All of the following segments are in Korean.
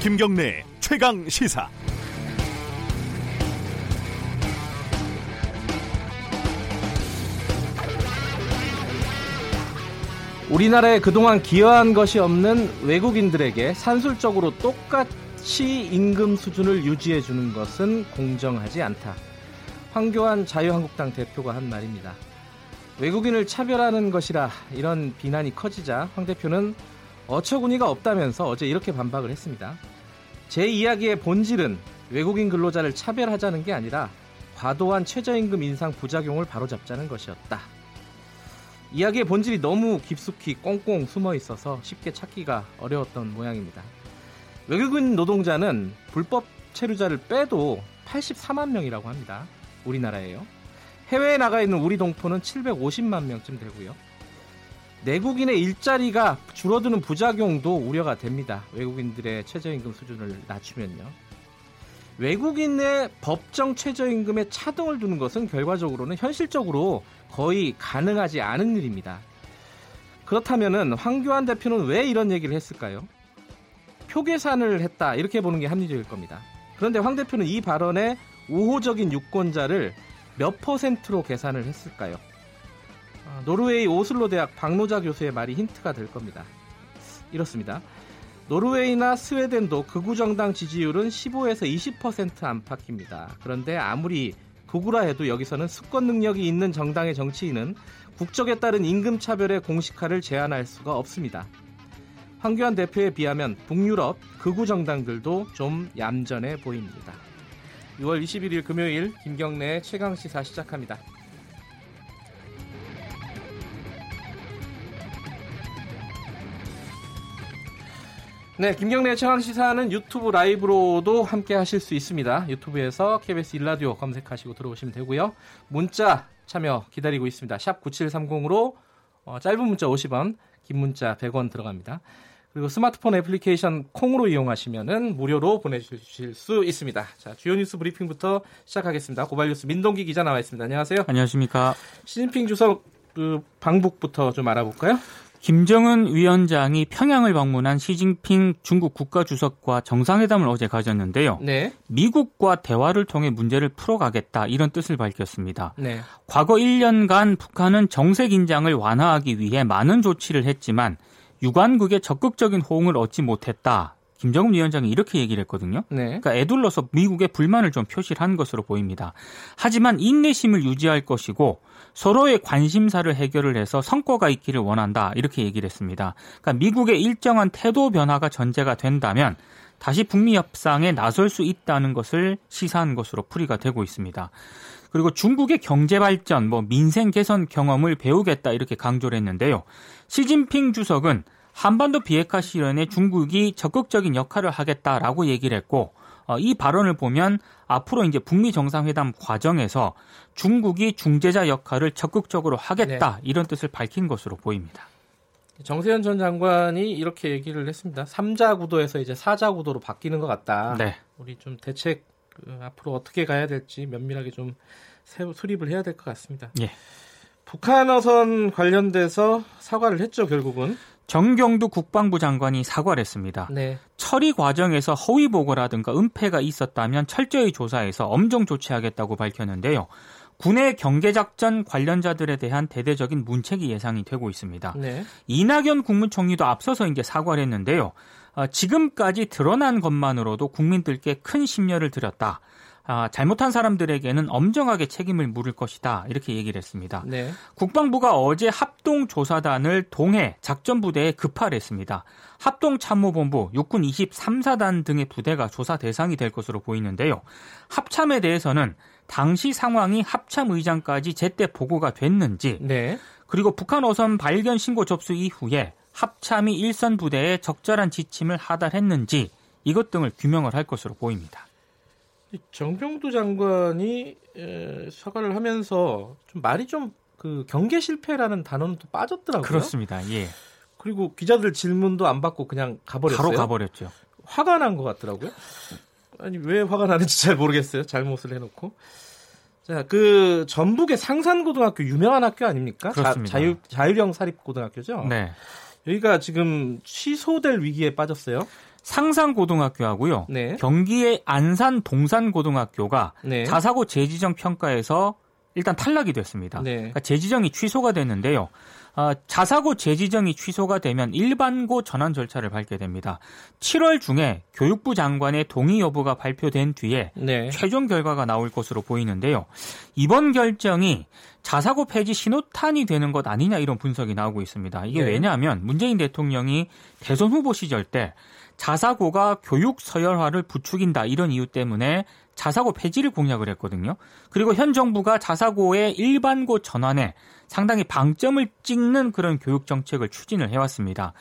김경래 최강시사. 우리나라에 그동안 기여한 것이 없는 외국인들에게 산술적으로 똑같이 임금 수준을 유지해주는 것은 공정하지 않다. 황교안 자유한국당 대표가 한 말입니다. 외국인을 차별하는 것이라 이런 비난이 커지자 황 대표는 어처구니가 없다면서 어제 이렇게 반박을 했습니다. 제 이야기의 본질은 외국인 근로자를 차별하자는 게 아니라 과도한 최저임금 인상 부작용을 바로잡자는 것이었다. 이야기의 본질이 너무 깊숙이 꽁꽁 숨어 있어서 쉽게 찾기가 어려웠던 모양입니다. 외국인 노동자는 불법 체류자를 빼도 84만 명이라고 합니다. 우리나라에요. 해외에 나가 있는 우리 동포는 750만 명쯤 되고요. 내국인의 일자리가 줄어드는 부작용도 우려가 됩니다. 외국인들의 최저임금 수준을 낮추면요. 외국인의 법정 최저임금에 차등을 두는 것은 결과적으로는 현실적으로 거의 가능하지 않은 일입니다. 그렇다면 황교안 대표는 왜 이런 얘기를 했을까요? 표계산을 했다, 이렇게 보는 게 합리적일 겁니다. 그런데 황 대표는 이 발언에 우호적인 유권자를 몇 퍼센트로 계산을 했을까요? 노르웨이 오슬로 대학 박노자 교수의 말이 힌트가 될 겁니다. 이렇습니다. 노르웨이나 스웨덴도 극우 정당 지지율은 15에서 20% 안팎입니다. 그런데 아무리 극우라 해도 여기서는 수권 능력이 있는 정당의 정치인은 국적에 따른 임금 차별의 공식화를 제한할 수가 없습니다. 황교안 대표에 비하면 북유럽 극우 정당들도 좀 얌전해 보입니다. 6월 21일 금요일 김경래의 최강시사 시작합니다. 네, 김경래의 최강시사는 유튜브 라이브로도 함께 하실 수 있습니다. 유튜브에서 KBS 일라디오 검색하시고 들어오시면 되고요. 문자 참여 기다리고 있습니다. 샵 9730으로 짧은 문자 50원, 긴 문자 100원 들어갑니다. 그리고 스마트폰 애플리케이션 콩으로 이용하시면은 무료로 보내주실 수 있습니다. 자, 주요 뉴스 브리핑부터 시작하겠습니다. 고발뉴스 민동기 기자 나와 있습니다. 안녕하세요. 안녕하십니까. 시진핑 주석 방북부터 좀 알아볼까요? 김정은 위원장이 평양을 방문한 시진핑 중국 국가주석과 정상회담을 어제 가졌는데요. 네. 미국과 대화를 통해 문제를 풀어가겠다, 이런 뜻을 밝혔습니다. 네. 과거 1년간 북한은 정세 긴장을 완화하기 위해 많은 조치를 했지만 유관국의 적극적인 호응을 얻지 못했다. 김정은 위원장이 이렇게 얘기를 했거든요. 네. 그러니까 애둘러서 미국의 불만을 좀 표시한 것으로 보입니다. 하지만 인내심을 유지할 것이고 서로의 관심사를 해결을 해서 성과가 있기를 원한다, 이렇게 얘기를 했습니다. 그러니까 미국의 일정한 태도 변화가 전제가 된다면 다시 북미 협상에 나설 수 있다는 것을 시사한 것으로 풀이가 되고 있습니다. 그리고 중국의 경제 발전, 민생 개선 경험을 배우겠다, 이렇게 강조를 했는데요. 시진핑 주석은 한반도 비핵화 실현에 중국이 적극적인 역할을 하겠다라고 얘기를 했고, 이 발언을 보면 앞으로 이제 북미 정상회담 과정에서 중국이 중재자 역할을 적극적으로 하겠다, 네, 이런 뜻을 밝힌 것으로 보입니다. 정세현 전 장관이 이렇게 얘기를 했습니다. 3자 구도에서 이제 4자 구도로 바뀌는 것 같다. 네. 우리 좀 대책 앞으로 어떻게 가야 될지 면밀하게 좀 수립을 해야 될 것 같습니다. 예. 북한 어선 관련돼서 사과를 했죠, 결국은. 정경두 국방부 장관이 사과를 했습니다. 네. 처리 과정에서 허위 보고라든가 은폐가 있었다면 철저히 조사해서 엄정 조치하겠다고 밝혔는데요. 군의 경계작전 관련자들에 대한 대대적인 문책이 예상이 되고 있습니다. 네. 이낙연 국무총리도 앞서서 이제 사과를 했는데요. 지금까지 드러난 것만으로도 국민들께 큰 심려를 드렸다. 잘못한 사람들에게는 엄정하게 책임을 물을 것이다, 이렇게 얘기를 했습니다. 네. 국방부가 어제 합동조사단을 동해 작전부대에 급파를 했습니다. 합동참모본부, 육군 23사단 등의 부대가 조사 대상이 될 것으로 보이는데요. 합참에 대해서는 당시 상황이 합참의장까지 제때 보고가 됐는지, 네, 그리고 북한 어선 발견 신고 접수 이후에 합참이 일선 부대에 적절한 지침을 하달했는지, 이것 등을 규명을 할 것으로 보입니다. 정병두 장관이 사과를 하면서 좀 말이 좀 그 경계 실패라는 단어는 또 빠졌더라고요. 그렇습니다. 예. 그리고 기자들 질문도 안 받고 그냥 가버렸어요. 바로 가버렸죠. 화가 난 것 같더라고요. 아니, 왜 화가 나는지 잘 모르겠어요. 잘못을 해놓고. 자, 그 전북의 상산고등학교 유명한 학교 아닙니까? 그렇습니다. 자율형 사립고등학교죠. 네. 여기가 지금 취소될 위기에 빠졌어요. 상산고등학교하고요. 네. 경기의 안산 동산고등학교가 네. 자사고 재지정 평가에서 일단 탈락이 됐습니다. 네. 그러니까 재지정이 취소가 됐는데요. 자사고 재지정이 취소가 되면 일반고 전환 절차를 밟게 됩니다. 7월 중에 교육부 장관의 동의 여부가 발표된 뒤에 네. 최종 결과가 나올 것으로 보이는데요. 이번 결정이 자사고 폐지 신호탄이 되는 것 아니냐 이런 분석이 나오고 있습니다. 이게 네. 왜냐하면 문재인 대통령이 대선 후보 시절 때 자사고가 교육 서열화를 부추긴다 이런 이유 때문에 자사고 폐지를 공약을 했거든요. 그리고 현 정부가 자사고의 일반고 전환에 상당히 방점을 찍는 그런 교육 정책을 추진을 해왔습니다.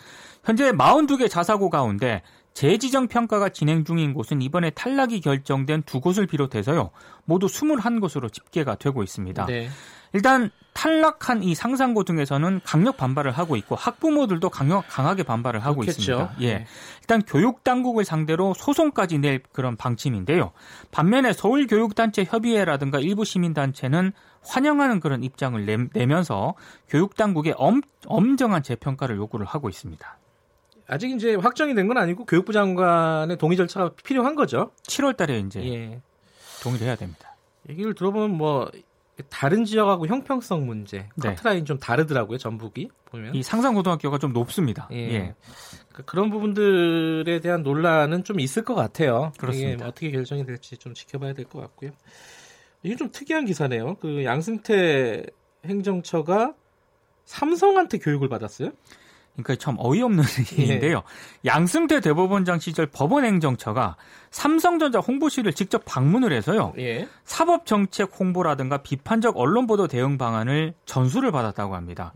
현재 42개 자사고 가운데 재지정 평가가 진행 중인 곳은 이번에 탈락이 결정된 두 곳을 비롯해서요. 모두 21곳으로 집계가 되고 있습니다. 네. 일단 탈락한 이 상산고 등에서는 강력 반발을 하고 있고 학부모들도 강하게 반발을 하고 그렇겠죠. 있습니다. 예. 일단 교육당국을 상대로 소송까지 낼 그런 방침인데요. 반면에 서울교육단체 협의회라든가 일부 시민단체는 환영하는 그런 입장을 내면서 교육당국에 엄정한 재평가를 요구를 하고 있습니다. 아직 이제 확정이 된 건 아니고 교육부 장관의 동의 절차가 필요한 거죠. 7월 달에 이제 예. 동의를 해야 됩니다. 얘기를 들어보면 뭐 다른 지역하고 형평성 문제, 네. 커트라인 좀 다르더라고요. 전북이 보면 이 상산고등학교가 좀 높습니다. 예. 예. 그런 부분들에 대한 논란은 좀 있을 것 같아요. 그렇습니다. 이게 어떻게 결정이 될지 좀 지켜봐야 될 것 같고요. 이게 좀 특이한 기사네요. 그 양승태 행정처가 삼성한테 교육을 받았어요. 그러니까 참 어이없는 일인데요. 네. 양승태 대법원장 시절 법원행정처가 삼성전자 홍보실을 직접 방문을 해서요. 네. 사법정책 홍보라든가 비판적 언론보도 대응 방안을 전수를 받았다고 합니다.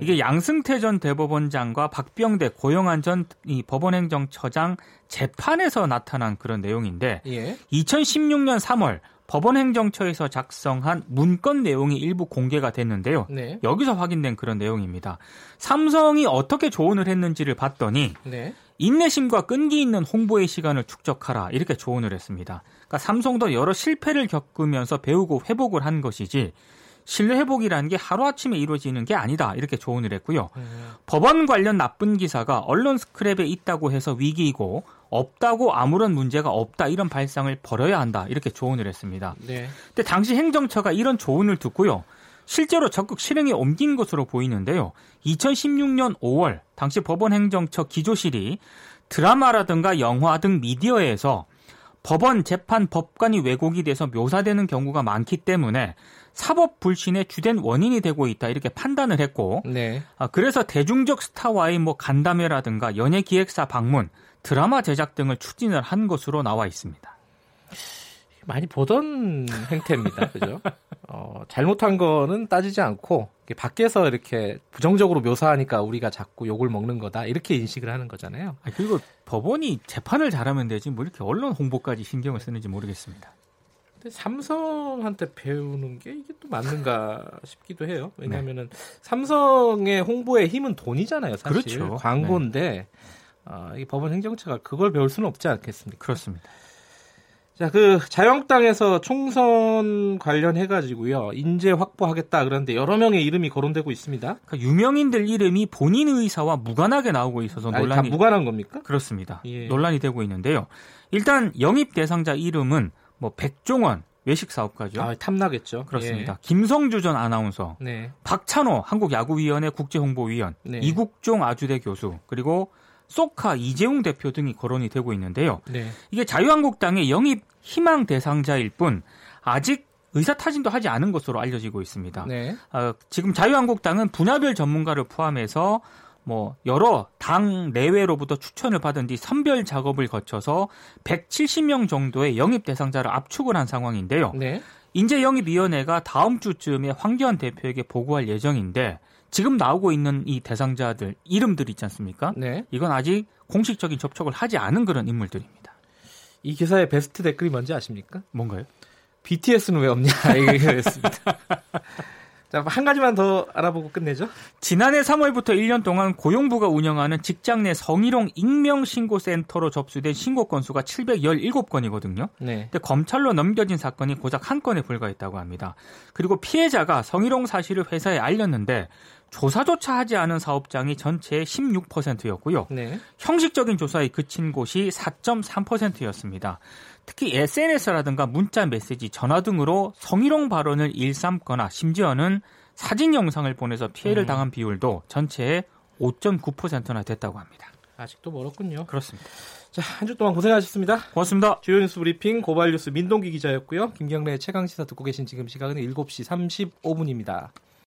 이게 양승태 전 대법원장과 박병대, 고영한 전 이 법원행정처장 재판에서 나타난 그런 내용인데 네. 2016년 3월 법원행정처에서 작성한 문건 내용이 일부 공개가 됐는데요. 네. 여기서 확인된 그런 내용입니다. 삼성이 어떻게 조언을 했는지를 봤더니 네. 인내심과 끈기 있는 홍보의 시간을 축적하라 이렇게 조언을 했습니다. 그러니까 삼성도 여러 실패를 겪으면서 배우고 회복을 한 것이지 신뢰 회복이라는 게 하루아침에 이루어지는 게 아니다 이렇게 조언을 했고요. 법원 관련 나쁜 기사가 언론 스크랩에 있다고 해서 위기이고 없다고 아무런 문제가 없다 이런 발상을 버려야 한다 이렇게 조언을 했습니다. 네. 근데 당시 행정처가 이런 조언을 듣고요. 실제로 적극 실행에 옮긴 것으로 보이는데요. 2016년 5월 당시 법원행정처 기조실이 드라마라든가 영화 등 미디어에서 법원 재판 법관이 왜곡이 돼서 묘사되는 경우가 많기 때문에 사법 불신의 주된 원인이 되고 있다 이렇게 판단을 했고 네. 그래서 대중적 스타와의 뭐 간담회라든가 연예기획사 방문, 드라마 제작 등을 추진을 한 것으로 나와 있습니다. 많이 보던 행태입니다. 그죠? 잘못한 거는 따지지 않고 밖에서 이렇게 부정적으로 묘사하니까 우리가 자꾸 욕을 먹는 거다 이렇게 인식을 하는 거잖아요. 그리고 법원이 재판을 잘하면 되지 뭐 이렇게 언론 홍보까지 신경을 쓰는지 모르겠습니다. 근데 삼성한테 배우는 게 이게 또 맞는가 싶기도 해요. 왜냐하면은 네. 삼성의 홍보의 힘은 돈이잖아요. 사실 그렇죠. 광고인데 네. 이 법원 행정처가 그걸 배울 수는 없지 않겠습니까? 그렇습니다. 자, 그 자유한국당에서 총선 관련해가지고요. 인재 확보하겠다 그런데 여러 명의 이름이 거론되고 있습니다. 그러니까 유명인들 이름이 본인 의사와 무관하게 나오고 있어서 논란이. 다 무관한 겁니까? 그렇습니다. 예. 논란이 되고 있는데요. 일단 영입 대상자 이름은 뭐 백종원 외식사업가죠. 아, 탐나겠죠. 그렇습니다. 예. 김성주 전 아나운서, 네. 박찬호 한국야구위원회 국제홍보위원, 네. 이국종 아주대 교수 그리고 소카 이재웅 대표 등이 거론이 되고 있는데요. 네. 이게 자유한국당의 영입 희망 대상자일 뿐 아직 의사 타진도 하지 않은 것으로 알려지고 있습니다. 네. 지금 자유한국당은 분야별 전문가를 포함해서 뭐 여러 당 내외로부터 추천을 받은 뒤 선별 작업을 거쳐서 170명 정도의 영입 대상자를 압축을 한 상황인데요. 네. 인재 영입위원회가 다음 주쯤에 황교안 대표에게 보고할 예정인데 지금 나오고 있는 이 대상자들 이름들 있지 않습니까? 네. 이건 아직 공식적인 접촉을 하지 않은 그런 인물들입니다. 이 기사의 베스트 댓글이 뭔지 아십니까? 뭔가요? BTS는 왜 없냐? 이거였습니다. 자, 한 가지만 더 알아보고 끝내죠. 지난해 3월부터 1년 동안 고용부가 운영하는 직장 내 성희롱 익명신고센터로 접수된 신고 건수가 717건이거든요. 네. 근데 검찰로 넘겨진 사건이 고작 한 건에 불과했다고 합니다. 그리고 피해자가 성희롱 사실을 회사에 알렸는데 조사조차 하지 않은 사업장이 전체의 16%였고요. 네. 형식적인 조사에 그친 곳이 4.3%였습니다. 특히 SNS라든가 문자 메시지, 전화 등으로 성희롱 발언을 일삼거나 심지어는 사진 영상을 보내서 피해를 당한 비율도 전체의 5.9%나 됐다고 합니다. 아직도 멀었군요. 그렇습니다. 자, 한 주 동안 고생하셨습니다. 고맙습니다. 주요 뉴스 브리핑 고발 뉴스 민동기 기자였고요. 김경래의 최강시사 듣고 계신 지금 시각은 7시 35분입니다.